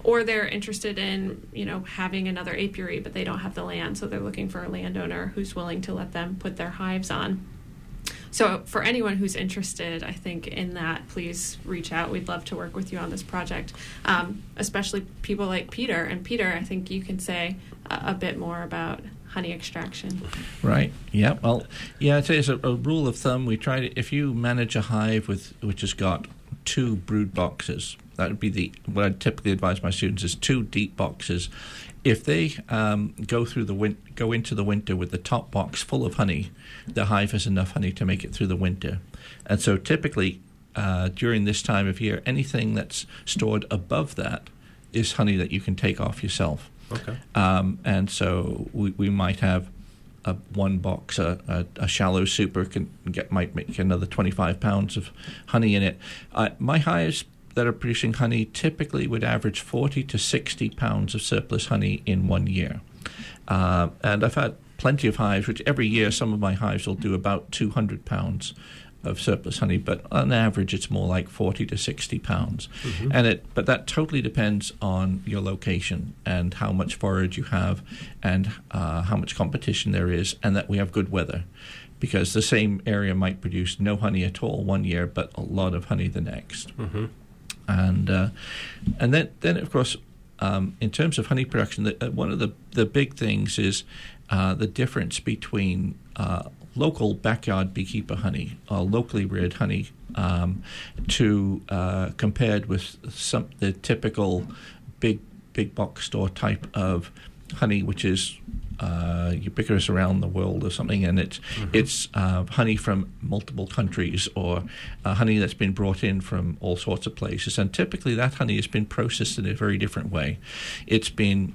or they're interested in having another apiary, but they don't have the land, so they're looking for a landowner who's willing to let them put their hives on. So for anyone who's interested, I think, in that, please reach out. We'd love to work with you on this project, especially people like Peter. And Peter, I think you can say a bit more about honey extraction. Right. Yeah. Well, yeah, it is a rule of thumb. We try to, if you manage a hive which has got two brood boxes, that would be what I typically advise my students is two deep boxes. If they go into the winter with the top box full of honey, the hive has enough honey to make it through the winter. And so typically during this time of year, anything that's stored above that is honey that you can take off yourself. Okay. And so we might have one box, a shallow super might make another 25 pounds of honey in it. My highest that are producing honey typically would average 40 to 60 pounds of surplus honey in one year. And I've had plenty of hives, which every year some of my hives will do about 200 pounds of surplus honey, but on average it's more like 40 to 60 pounds. Mm-hmm. But that totally depends on your location and how much forage you have and how much competition there is and that we have good weather. Because the same area might produce no honey at all one year, but a lot of honey the next. Mm-hmm. And then of course, in terms of honey production, one of the big things is the difference between local backyard beekeeper honey, or locally reared honey, to compared with the typical big box store type of honey, which is ubiquitous around the world or something, and it's honey from multiple countries or honey that's been brought in from all sorts of places. And typically that honey has been processed in a very different way. It's been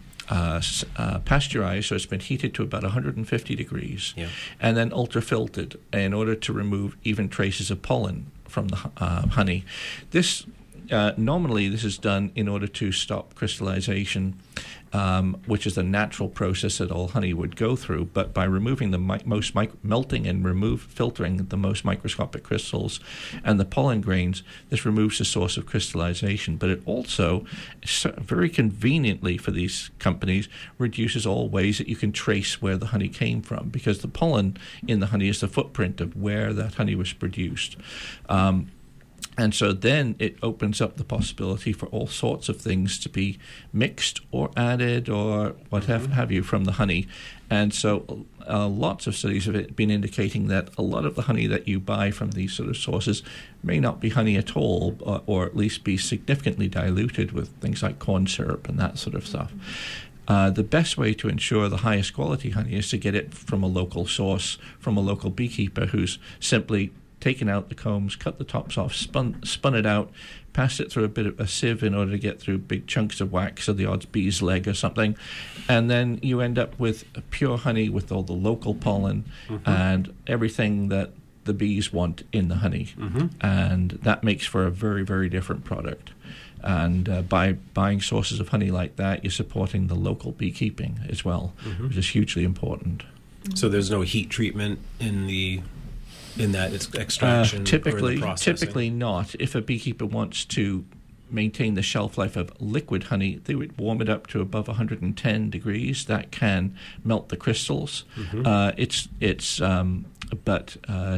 pasteurized, so it's been heated to about 150 degrees, and then ultra-filtered in order to remove even traces of pollen from the honey. Normally, this is done in order to stop crystallization, which is the natural process that all honey would go through. But by removing the melting and filtering the most microscopic crystals and the pollen grains, this removes the source of crystallization. But it also, very conveniently for these companies, reduces all ways that you can trace where the honey came from, because the pollen in the honey is the footprint of where that honey was produced. And so then it opens up the possibility for all sorts of things to be mixed or added or what have you from the honey. And so lots of studies have been indicating that a lot of the honey that you buy from these sort of sources may not be honey at all, or at least be significantly diluted with things like corn syrup and that sort of stuff. The best way to ensure the highest quality honey is to get it from a local source, from a local beekeeper who's simply taken out the combs, cut the tops off, spun it out, passed it through a bit of a sieve in order to get through big chunks of wax or the odd bee's leg or something. And then you end up with pure honey with all the local pollen and everything that the bees want in the honey. Mm-hmm. And that makes for a very, very different product. And by buying sources of honey like that, you're supporting the local beekeeping as well, which is hugely important. So there's no heat treatment in that it's extraction or the processing? Typically not. If a beekeeper wants to maintain the shelf life of liquid honey, they would warm it up to above 110 degrees. That can melt the crystals.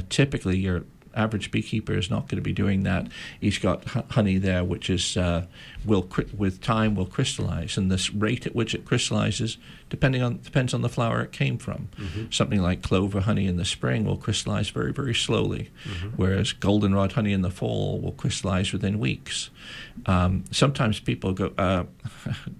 Typically you're average beekeeper is not going to be doing that. He's got honey there, which is will crystallize, and this rate at which it crystallizes depends on the flower it came from. Mm-hmm. Something like clover honey in the spring will crystallize very, very slowly, mm-hmm. whereas goldenrod honey in the fall will crystallize within weeks. Sometimes people go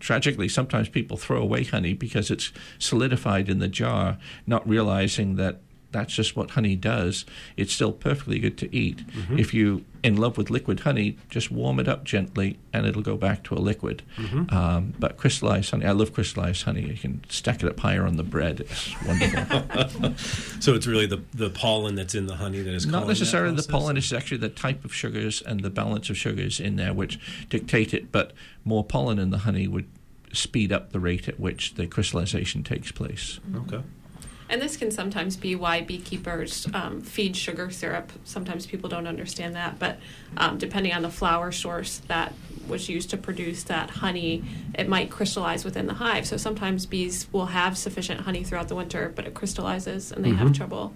tragically. Sometimes people throw away honey because it's solidified in the jar, not realizing that that's just what honey does. It's still perfectly good to eat. Mm-hmm. If you're in love with liquid honey, just warm it up gently, and it'll go back to a liquid. Mm-hmm. But crystallized honey, I love crystallized honey. You can stack it up higher on the bread. It's wonderful. So it's really the pollen that's in the honey that is not necessarily the pollen. It's actually the type of sugars and the balance of sugars in there which dictate it. But more pollen in the honey would speed up the rate at which the crystallization takes place. Mm-hmm. Okay. And this can sometimes be why beekeepers feed sugar syrup. Sometimes people don't understand that, but depending on the flower source that was used to produce that honey, it might crystallize within the hive. So sometimes bees will have sufficient honey throughout the winter, but it crystallizes and they mm-hmm. have trouble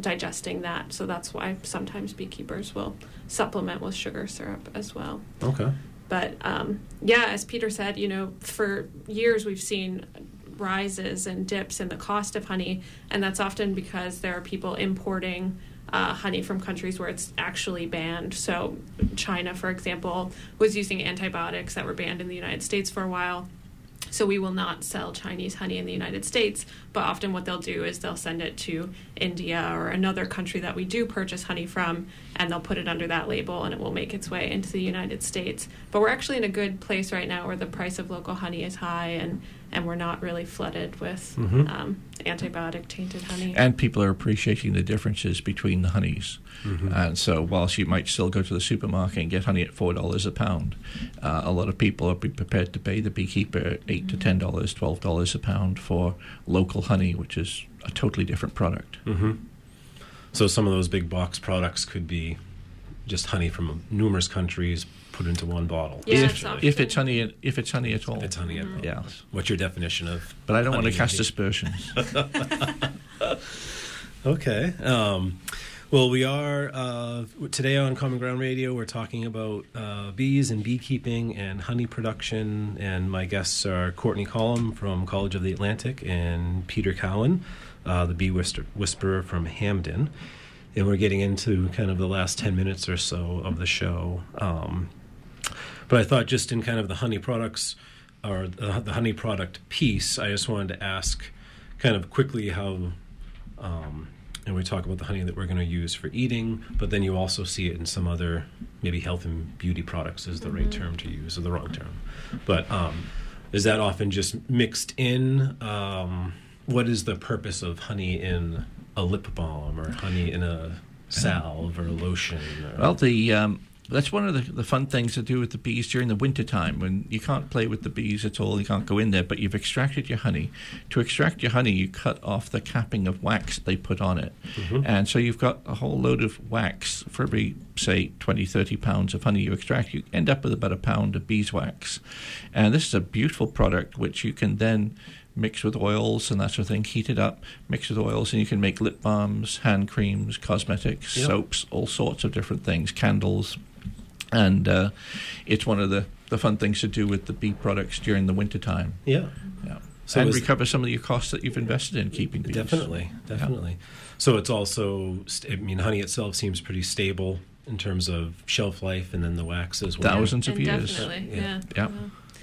digesting that. So that's why sometimes beekeepers will supplement with sugar syrup as well. Okay. But, as Peter said, for years we've seen rises and dips in the cost of honey, and that's often because there are people importing honey from countries where it's actually banned. So China, for example, was using antibiotics that were banned in the United States for a while. So we will not sell Chinese honey in the United States, but often what they'll do is they'll send it to India or another country that we do purchase honey from, and they'll put it under that label, and it will make its way into the United States. But we're actually in a good place right now where the price of local honey is high, and we're not really flooded with mm-hmm. Antibiotic-tainted honey. And people are appreciating the differences between the honeys. Mm-hmm. And so whilst you might still go to the supermarket and get honey at $4 a pound, a lot of people are prepared to pay the beekeeper $8 mm-hmm. to $10, $12 a pound for local honey, which is a totally different product. Mm-hmm. So some of those big box products could be just honey from numerous countries put into one bottle. Yeah, if it's honey at all. If it's honey mm-hmm. at all. Yeah. What's your definition of? But I don't want to cast aspersions. Okay. Well, we are today on Common Ground Radio. We're talking about bees and beekeeping and honey production, and my guests are Courtney Collum from College of the Atlantic and Peter Cowan, the Bee Whisperer from Hampden. And we're getting into kind of the last 10 minutes or so of the show. But I thought just in kind of the honey products or the honey product piece, I just wanted to ask kind of quickly how, and we talk about the honey that we're going to use for eating, but then you also see it in some other maybe health and beauty products is the mm-hmm. right term to use or the wrong term. But is that often just mixed in? What is the purpose of honey in a lip balm or honey in a salve or a lotion? Well, that's one of the fun things to do with the bees during the wintertime when you can't play with the bees at all, you can't go in there, but you've extracted your honey. To extract your honey, you cut off the capping of wax they put on it. Mm-hmm. And so you've got a whole load of wax for every, say, 20, 30 pounds of honey you extract. You end up with about a pound of beeswax. And this is a beautiful product which you can then mixed with oils and that sort of thing, heat it up, mixed with oils, and you can make lip balms, hand creams, cosmetics, yep. soaps, all sorts of different things, candles. And it's one of the fun things to do with the bee products during the wintertime. Yeah. Yeah. So and recover some of your costs that you've invested in keeping bees. Definitely. Yeah. So it's also, honey itself seems pretty stable in terms of shelf life, and then the wax as well. Thousands of years. Definitely, yeah. Wow.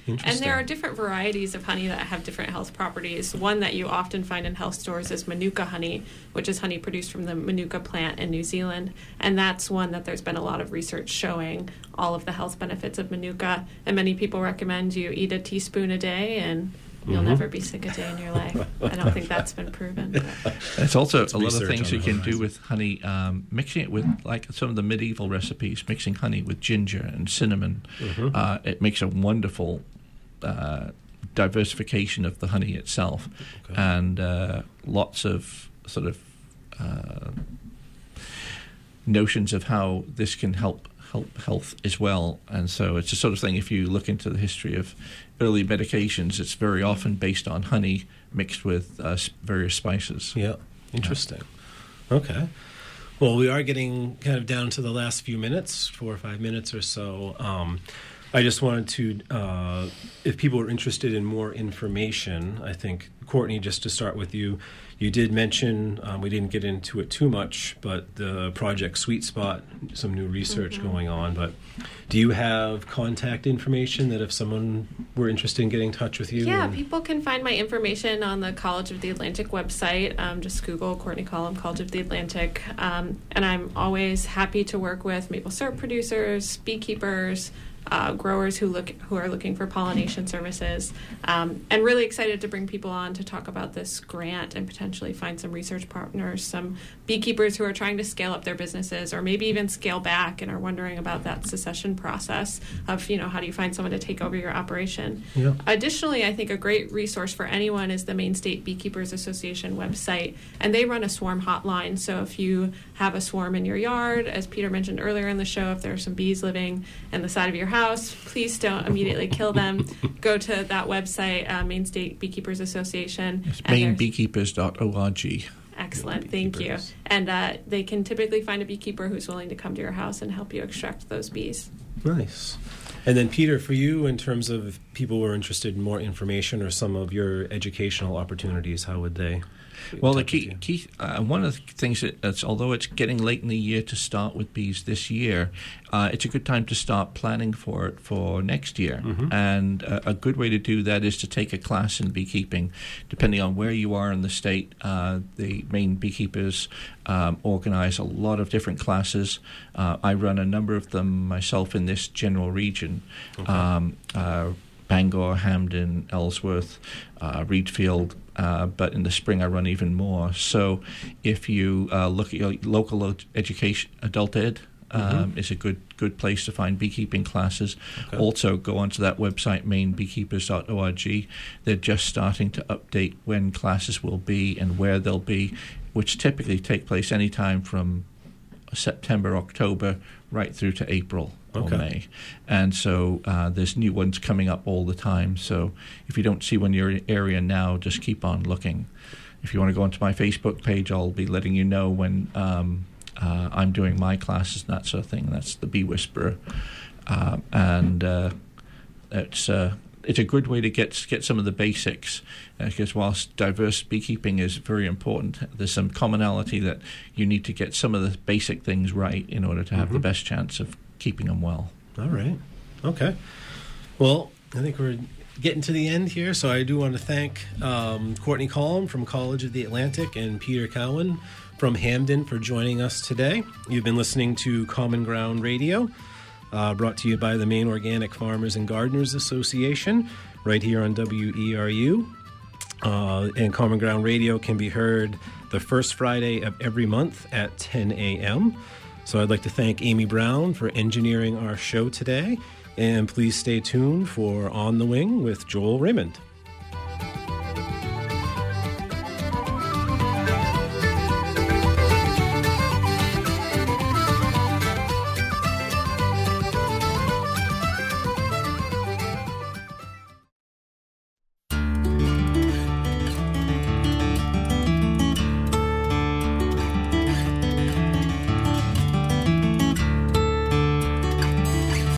And there are different varieties of honey that have different health properties. One that you often find in health stores is Manuka honey, which is honey produced from the Manuka plant in New Zealand. And that's one that there's been a lot of research showing all of the health benefits of Manuka. And many people recommend you eat a teaspoon a day and you'll mm-hmm. never be sick a day in your life. I don't think that's been proven. There's also a lot of things you can do with honey, mixing it with, like some of the medieval recipes, mixing honey with ginger and cinnamon. Mm-hmm. It makes a wonderful diversification of the honey itself. Okay. And lots of sort of notions of how this can help health as well. And so it's the sort of thing, if you look into the history of early medications, it's very often based on honey mixed with various spices. Yeah, interesting. Okay. Well, we are getting kind of down to the last few minutes, 4 or 5 minutes or so. I just wanted to, if people are interested in more information, I think, Courtney, just to start with you, you did mention, we didn't get into it too much, but the Project Sweet Spot, some new research going on, but do you have contact information that if someone were interested in getting in touch with you? Yeah, people can find my information on the College of the Atlantic website. Just Google Courtney Collum, College of the Atlantic, and I'm always happy to work with maple syrup producers, beekeepers, growers who are looking for pollination services, and really excited to bring people on to talk about this grant and potentially find some research partners, some beekeepers who are trying to scale up their businesses or maybe even scale back and are wondering about that succession process of, you know, how do you find someone to take over your operation. Yeah. Additionally, I think a great resource for anyone is the Maine State Beekeepers Association website, and they run a swarm hotline. So if you have a swarm in your yard, as Peter mentioned earlier in the show, if there are some bees living in the side of your house, please don't immediately kill them. Go to that website, Maine State Beekeepers Association. It's mainebeekeepers.org. Excellent, thank you. And they can typically find a beekeeper who's willing to come to your house and help you extract those bees. Nice. And then, Peter, for you, in terms of if people were interested in more information or some of your educational opportunities, how would they? Well, the key one of the things that's, although it's getting late in the year to start with bees this year, it's a good time to start planning for it for next year. Mm-hmm. And a good way to do that is to take a class in beekeeping. Depending on where you are in the state, the Maine beekeepers organize a lot of different classes. I run a number of them myself in this general region. Okay. Bangor, Hampden, Ellsworth, Reedfield, but in the spring I run even more. So if you look at your local education, adult ed is a good place to find beekeeping classes. Okay. Also go onto that website, mainebeekeepers.org. They're just starting to update when classes will be and where they'll be, which typically take place anytime from September, October, right through to April. Okay. Or May. And so there's new ones coming up all the time. So if you don't see one in your area now, just keep on looking. If you want to go onto my Facebook page, I'll be letting you know when I'm doing my classes and that sort of thing. That's the Bee Whisperer. It's a good way to get some of the basics, because whilst diverse beekeeping is very important, there's some commonality that you need to get some of the basic things right in order to have the best chance of keeping them well. All right. Okay. Well, I think we're getting to the end here, so I do want to thank Courtney Collum from College of the Atlantic and Peter Cowan from Hampden for joining us today. You've been listening to Common Ground Radio, brought to you by the Maine Organic Farmers and Gardeners Association, right here on WERU. And Common Ground Radio can be heard the first Friday of every month at 10 a.m. So I'd like to thank Amy Browne for engineering our show today. And please stay tuned for On the Wing with Joel Raymond.